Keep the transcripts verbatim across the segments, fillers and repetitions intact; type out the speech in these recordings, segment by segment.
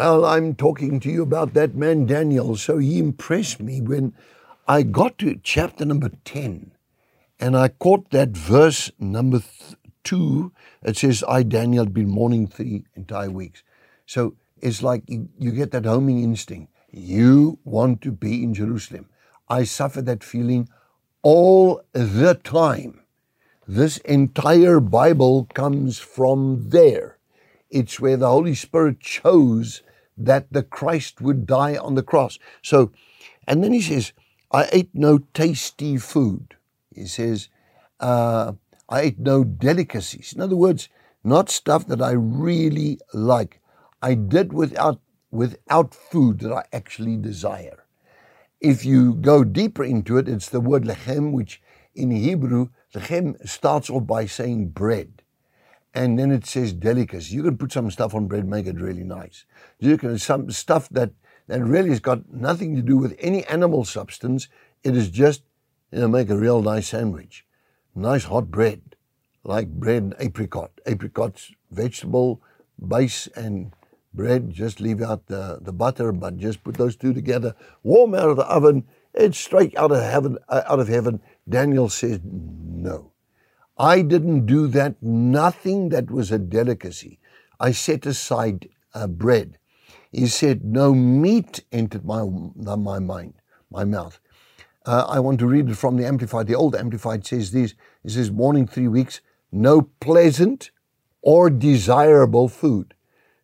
well, I'm talking to you about that man Daniel. So he impressed me when I got to chapter number ten and I caught that verse number two. It says, I, Daniel, had been mourning three entire weeks. So it's like you, you get that homing instinct. You want to be in Jerusalem. I suffer that feeling all the time. This entire Bible comes from there. It's where the Holy Spirit chose that the Christ would die on the cross. So, and then he says, I ate no tasty food. He says, uh, I ate no delicacies. In other words, not stuff that I really like. I did without without food that I actually desire. If you go deeper into it, it's the word lechem, which in Hebrew, lechem starts off by saying bread. And then it says delicacy. You can put some stuff on bread, make it really nice. You can some stuff that, that really has got nothing to do with any animal substance. It is just, you know, make a real nice sandwich. Nice hot bread, like bread and apricot. Apricots, vegetable base and bread. Just leave out the, the butter, but just put those two together. Warm out of the oven. It's straight out of heaven. Uh, out of heaven. Daniel says, no. I didn't do that. Nothing that was a delicacy. I set aside uh, bread. He said, no meat entered my, my mind, my mouth. Uh, I want to read it from the Amplified. The old Amplified says this. It says, mourning three weeks, no pleasant or desirable food.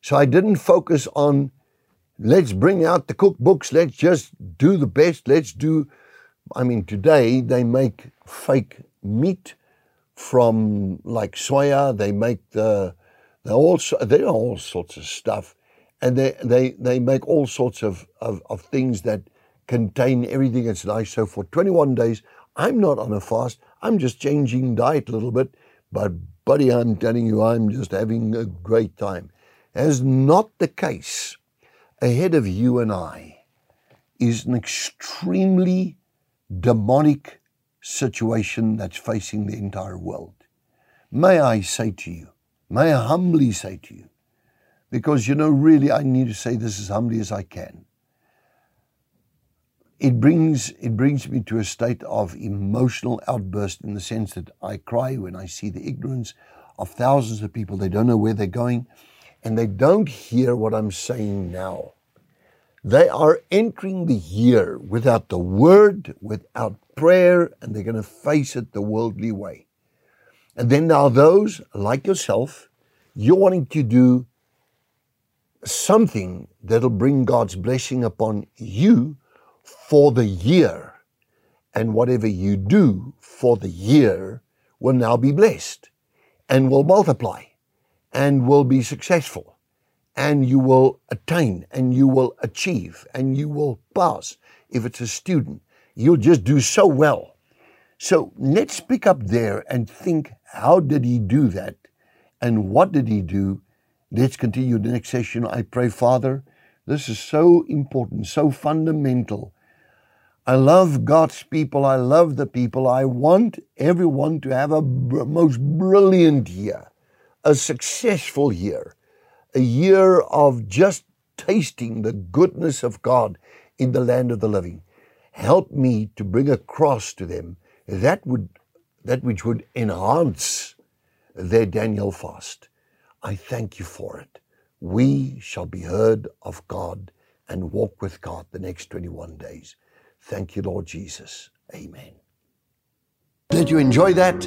So I didn't focus on, let's bring out the cookbooks, let's just do the best, let's do, I mean, today they make fake meat from like soya, they make the, they all, they are all sorts of stuff. And they, they, they make all sorts of, of, of things that contain everything that's nice. So for twenty-one days, I'm not on a fast. I'm just changing diet a little bit. But buddy, I'm telling you, I'm just having a great time. As not the case, ahead of you and I is an extremely demonic situation that's facing the entire world. May I say to you, may I humbly say to you, because, you know, really, I need to say this as humbly as I can. It brings, it brings me to a state of emotional outburst in the sense that I cry when I see the ignorance of thousands of people. They don't know where they're going, and they don't hear what I'm saying now. They are entering the year without the word, without prayer, and they're going to face it the worldly way. And then there are those, like yourself, you're wanting to do something that'll bring God's blessing upon you for the year, and whatever you do for the year will now be blessed and will multiply and will be successful, and you will attain and you will achieve and you will pass. If it's a student, you'll just do so well. So let's pick up there and think, how did he do that and what did he do? Let's continue the next session. I pray, Father, this is so important, so fundamental. I love God's people. I love the people. I want everyone to have a br- most brilliant year, a successful year, a year of just tasting the goodness of God in the land of the living. Help me to bring across to them that would, that which would enhance their Daniel fast. I thank you for it. We shall be heard of God and walk with God the next twenty-one days. Thank you, Lord Jesus. Amen. Did you enjoy that?